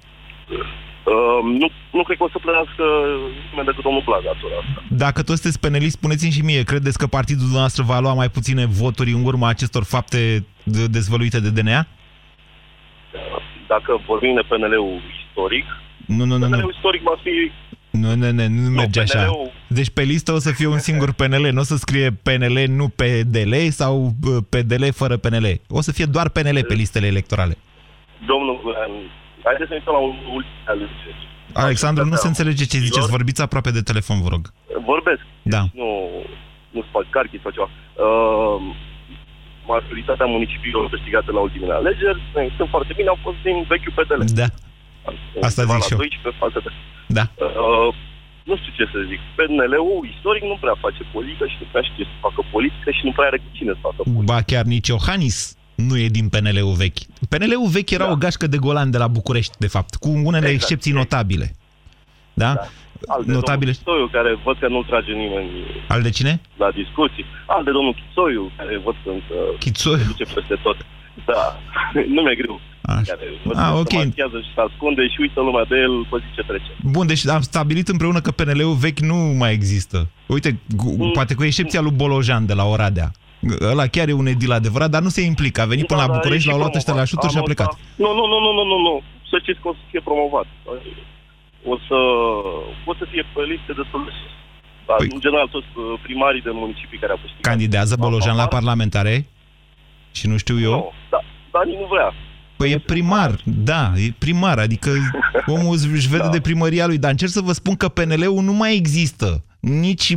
Nu cred că o să plătească nimeni decât domnul Blaga atura asta. Dacă toți sunteți penaliști, spuneți-mi și mie, credeți că partidul nostru va lua mai puține voturi în urma acestor fapte dezvăluite de DNA? Dacă vorbim de PNL-ul istoric, PNL-ul istoric va fi... Nu merge așa. Deci pe listă o să fie un singur PNL, nu o să scrie PNL, nu PDL sau PDL fără PNL. O să fie doar PNL pe listele electorale. Domnul, haideți să ne uităm la ultimele alegeri. Alexandru, nu se înțelege ce ziceți, vorbiți aproape de telefon, vă rog. Vorbesc. Da. Nu fac carchi sau ceva. Majoritatea municipiilor câștigate la ultimele alegeri, sunt foarte bine, au fost din vechiul PDL. Da. Asta zic și eu. Da. Nu știu ce să zic. PNL-ul istoric nu prea face politică și nu prea știe să facă politică și nu prea are cu cine să facă politică. Ba chiar nici Iohannis nu e din PNL-ul vechi. PNL-ul vechi era o gașcă de golan de la București, de fapt, cu unele excepții notabile. Da? Notabile. Domnul Chisoiu, care văd că nu-l trage nimeni. Al de cine? La discuții. Al de domnul Chisoiu, care văd că se duce peste tot. Da, nu mi-e greu. Se marchează și se ascunde și uită lumea de el, păi zice trece. Bun, deci am stabilit împreună că PNL-ul vechi nu mai există. Uite, poate cu excepția lui Bolojan de la Oradea. Ăla chiar e un edil adevărat, dar nu se implică. A venit până la București, l-au luat ăștia la șuturi și a plecat. Nu. Să știți că o să fie promovat. O să fie pe liste destul de sus. Dar, în general, toți primarii de municipii care au câștigat. Candidează Bolojan la parlamentare? Și nu știu eu? Nu, dar nu vrea. Păi e primar, da, e primar, adică omul își vede de primăria lui, dar încerc să vă spun că PNL-ul nu mai există. Nici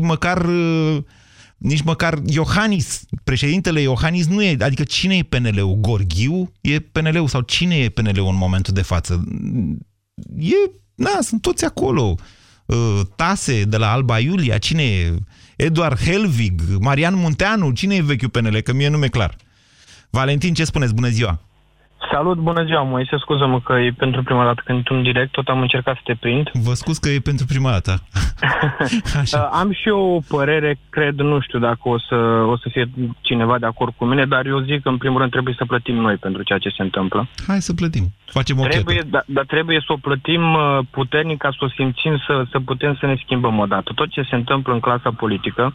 măcar Iohannis, președintele Iohannis nu e, adică cine e PNL-ul? Gorghiu e PNL-ul sau cine e PNL-ul în momentul de față? Sunt toți acolo. Tase de la Alba Iulia, cine e? Eduard Helvig, Marian Munteanu, cine e vechiul PNL? Că mie nu mi-e clar. Valentin, ce spuneți? Bună ziua! Salut, bună ziua, Moise, scuză-mă că e pentru prima dată când tu în direct, tot am încercat să te prind. Vă scuz că e pentru prima dată. Așa. Am și eu o părere, cred, nu știu dacă o să fie cineva de acord cu mine, dar eu zic că în primul rând trebuie să plătim noi pentru ceea ce se întâmplă. Hai să plătim, facem o chetă. Dar trebuie să o plătim puternic ca să o simțim, să putem să ne schimbăm odată. Tot ce se întâmplă în clasa politică,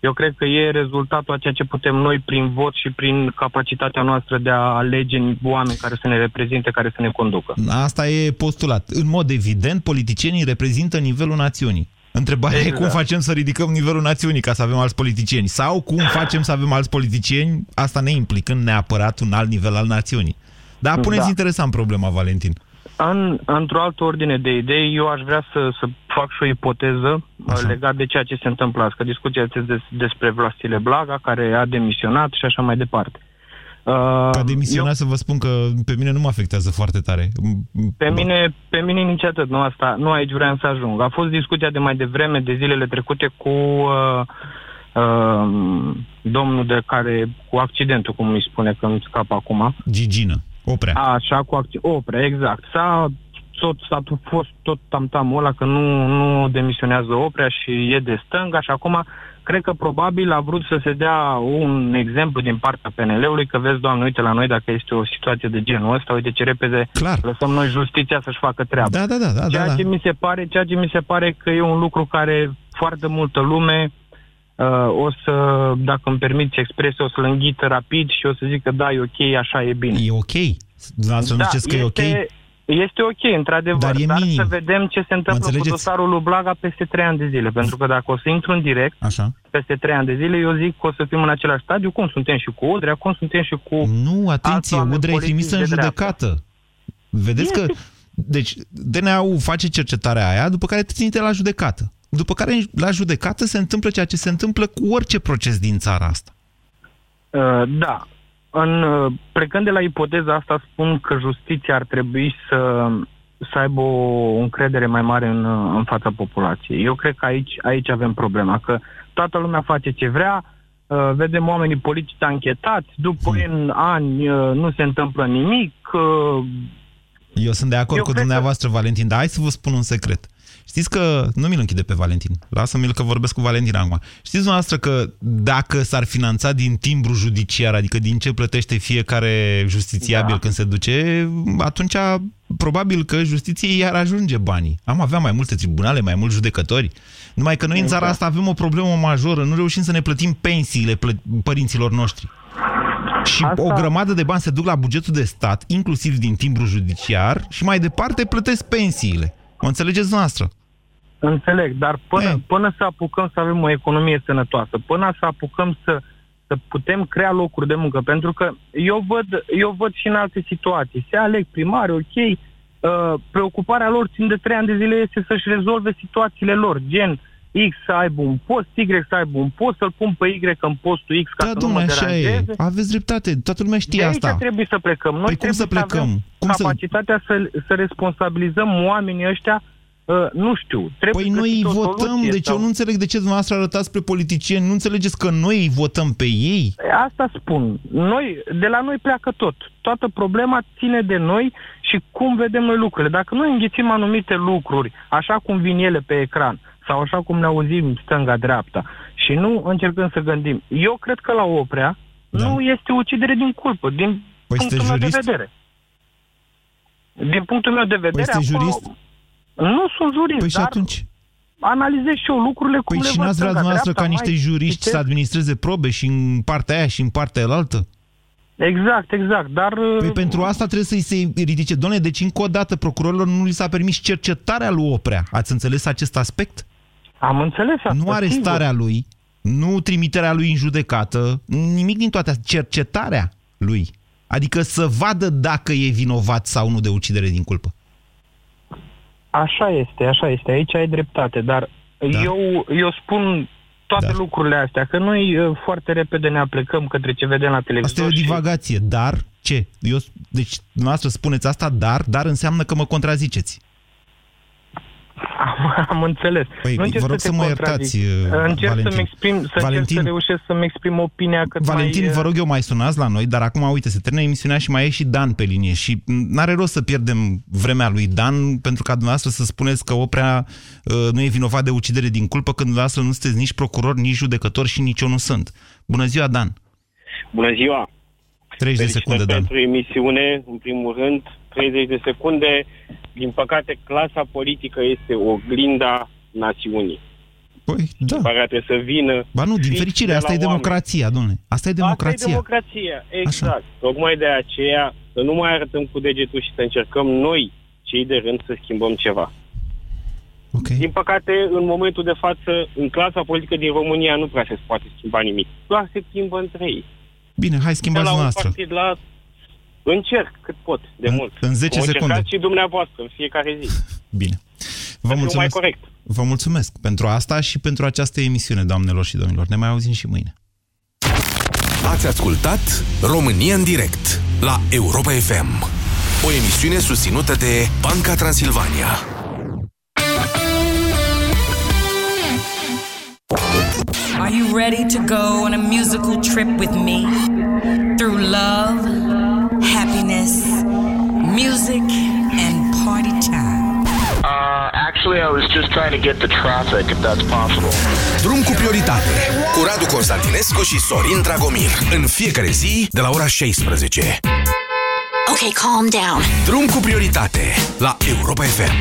eu cred că e rezultatul a ceea ce putem noi prin vot și prin capacitatea noastră de a alege oameni care să ne reprezinte, care să ne conducă. Asta e postulat. În mod evident, politicienii reprezintă nivelul națiunii. Întrebarea e cum facem să ridicăm nivelul națiunii ca să avem alți politicieni. Sau cum facem să avem alți politicieni, asta ne implicând neapărat un alt nivel al națiunii. Dar puneți interesant problema, Valentin. Într-o altă ordine de idei, eu aș vrea să fac și o ipoteză legată de ceea ce se întâmplă azi, că discuția este despre Vasile Blaga, care a demisionat și așa mai departe. Că a demisionat, să vă spun că pe mine nu mă afectează foarte tare. Pe mine nici atât, nu asta, nu aici vreau să ajung. A fost discuția de mai devreme, de zilele trecute, cu domnul de care, cu accidentul, cum îi spune, că îmi scapă acum. Gigină. Oprea. Așa, cu Oprea, exact. S-a fost tot tamtamul ăla că nu demisionează Oprea și e de stânga și acum cred că probabil a vrut să se dea un exemplu din partea PNL-ului că vezi, Doamne, uite la noi dacă este o situație de genul ăsta, uite ce repede lăsăm noi justiția să-și facă treaba. Da. Ceea ce mi se pare că e un lucru care foarte multă lume o să, dacă îmi permiți expresia, o să-l înghită rapid și o să zic că da, e ok, așa e bine. E ok? Nu știți că e ok? Este ok, într-adevăr, dar să vedem ce se întâmplă cu dosarul lui Blaga peste 3 ani de zile, pentru că dacă o să intru în direct peste 3 ani de zile, eu zic că o să fim în același stadiu, cum suntem și cu Udrea, cum suntem și cu... Nu, atenție, Udrea e trimisă în judecată. Vedeți că... Deci, DNA-ul face cercetarea aia, după care te ține la judecată. După care, la judecată, se întâmplă ceea ce se întâmplă cu orice proces din țara asta. Da. Plecând de la ipoteza asta, spun că justiția ar trebui să să aibă o încredere mai mare în fața populației. Eu cred că aici avem problema, că toată lumea face ce vrea, vedem oamenii politici anchetați, după în ani nu se întâmplă nimic. Eu sunt de acord cu dumneavoastră, Valentin, dar hai să vă spun un secret. Știți că... Nu mi-l închide pe Valentin. Lasă-mi-l că vorbesc cu Valentin acum. Știți dumneavoastră că dacă s-ar finanța din timbru judiciar, adică din ce plătește fiecare justițiabil când se duce, atunci probabil că justiției i-ar ajunge banii. Am avea mai multe tribunale, mai mulți judecători. Numai că noi în țara asta avem o problemă majoră. Nu reușim să ne plătim pensiile părinților noștri. Și asta... o grămadă de bani se duc la bugetul de stat, inclusiv din timbru judiciar, și mai departe plătesc pensiile. O înțelegeți noastră? Înțeleg, dar până să apucăm să avem o economie sănătoasă, până să apucăm să putem crea locuri de muncă, pentru că eu văd și în alte situații. Se aleg primari, ok, preocuparea lor timp de 3 ani de zile este să-și rezolve situațiile lor, gen X să aibă un post, Y să aibă un post, să-l pun pe Y în postul X ca să nu mă deranjeze. Da, aveți dreptate, toată lumea știe asta. De aici trebuie să plecăm. Noi păi trebuie să avem capacitatea să responsabilizăm oamenii ăștia, nu știu. Păi noi îi votăm, deci eu nu înțeleg de ce dumneavoastră arătați spre politicieni, nu înțelegeți că noi îi votăm pe ei? Asta spun. Noi, de la noi pleacă tot. Toată problema ține de noi și cum vedem noi lucrurile. Dacă noi înghițim anumite lucruri, așa cum vin ele pe ecran, sau așa cum ne auzim stânga-dreapta, și nu încercăm să gândim. Eu cred că la Oprea nu este ucidere din culpă, din punctul meu de vedere. Din punctul meu de vedere... Păi este jurist? Nu sunt jurist, dar atunci analizez și eu lucrurile cum le văd. Păi și n-ați vrea dumneavoastră ca niște juriști să administreze probe și în partea aia și în partea elaltă? Exact, dar... Păi pentru asta trebuie să-i se ridice. Doamne, deci încă o dată procurorilor nu li s-a permis cercetarea lui Oprea. Ați înțeles acest aspect? Am înțeles asta. Nu arestarea lui, nu trimiterea lui în judecată, nimic din toate astea. Cercetarea lui. Adică să vadă dacă e vinovat sau nu de ucidere din culpă. Așa este. Aici ai dreptate, dar eu spun... toate lucrurile astea, că noi foarte repede ne aplecăm către ce vedem la televizor. Asta e o divagație, dar ce? Deci, dumneavoastră spuneți asta, dar înseamnă că mă contraziceți. Am înțeles. Păi, vă rog să mă iertați, Valentin, să reușesc să-mi exprim opinia cât mai... Valentin, vă rog eu, mai sunați la noi, dar acum, uite, se termină emisiunea și mai e și Dan pe linie și n-are rost să pierdem vremea lui Dan pentru ca dumneavoastră să spuneți că Oprea nu e vinovat de ucidere din culpă când dumneavoastră nu sunteți nici procuror, nici judecător și nici eu nu sunt. Bună ziua, Dan! Bună ziua! 30 de secunde, Dan. Pentru emisiune, în primul rând, 30 de secunde... Din păcate, clasa politică este oglinda națiunii. Păi, da. Care trebuie să vină... Ba nu, din fericire, asta e democrația, domnule. Asta e democrația, exact. Așa. Tocmai de aceea să nu mai arătăm cu degetul și să încercăm noi, cei de rând, să schimbăm ceva. Okay. Din păcate, în momentul de față, în clasa politică din România nu prea se poate schimba nimic. Doar se schimbă între ei. Bine, hai schimbați noastră. Încerc cât pot, mult. În 10 secunde. Încercați și dumneavoastră, în fiecare zi. Bine. Vă mulțumesc. Mai corect. Vă mulțumesc pentru asta și pentru această emisiune, doamnelor și domnilor. Ne mai auzim și mâine. Ați ascultat România în direct la Europa FM. O emisiune susținută de Banca Transilvania. Are you ready to go on a musical trip with me? Through love, happiness, music, and party time. Actually, I was just trying to get the traffic, if that's possible. Drum cu prioritate, cu Radu Constantinescu și Sorin Dragomir. În fiecare zi, de la ora 16. Ok, calm down. Drum cu prioritate, la Europa FM.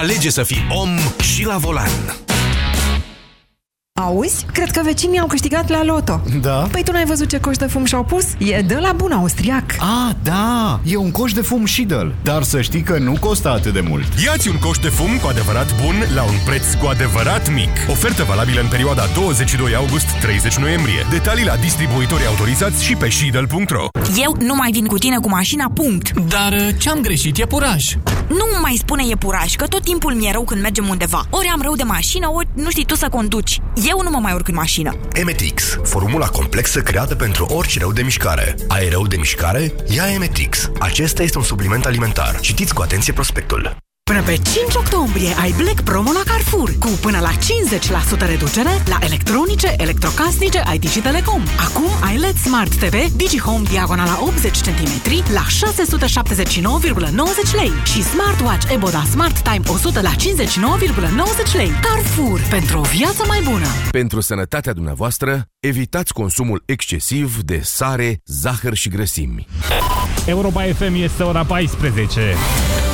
Alege să fii om și la volan. Auzi? Cred că vecinii au câștigat la loto. Da? Păi tu n-ai văzut ce coș de fum și-au pus? E de la bun austriac. Ah, da! E un coș de fum Schiedel. Dar să știi că nu costă atât de mult. Ia-ți un coș de fum cu adevărat bun la un preț cu adevărat mic. Ofertă valabilă în perioada 22 august-30 noiembrie. Detalii la distribuitorii autorizați și pe Schiedel.ro. Eu nu mai vin cu tine cu mașina, punct. Dar ce-am greșit? E puraj. Nu mai spune e puraj, că tot timpul mi-e rău când mergem undeva. Ori am rău de mașină, ori nu știi tu să conduci. Eu nu mă mai urc în mașină. Emetix, formula complexă creată pentru orice rău de mișcare. Ai rău de mișcare? Ia Emetix. Acesta este un supliment alimentar. Citiți cu atenție prospectul. Până pe 5 octombrie ai Black Promo la Carrefour cu până la 50% reducere la electronice, electrocasnice, IT și Telecom. Acum ai LED Smart TV DigiHome diagonala 80 cm la 679,90 lei și Smartwatch Eboda Smart Time 100 la 59,90 lei. Carrefour, pentru o viață mai bună. Pentru sănătatea dumneavoastră, evitați consumul excesiv de sare, zahăr și grăsimi. Europa FM, este ora 14.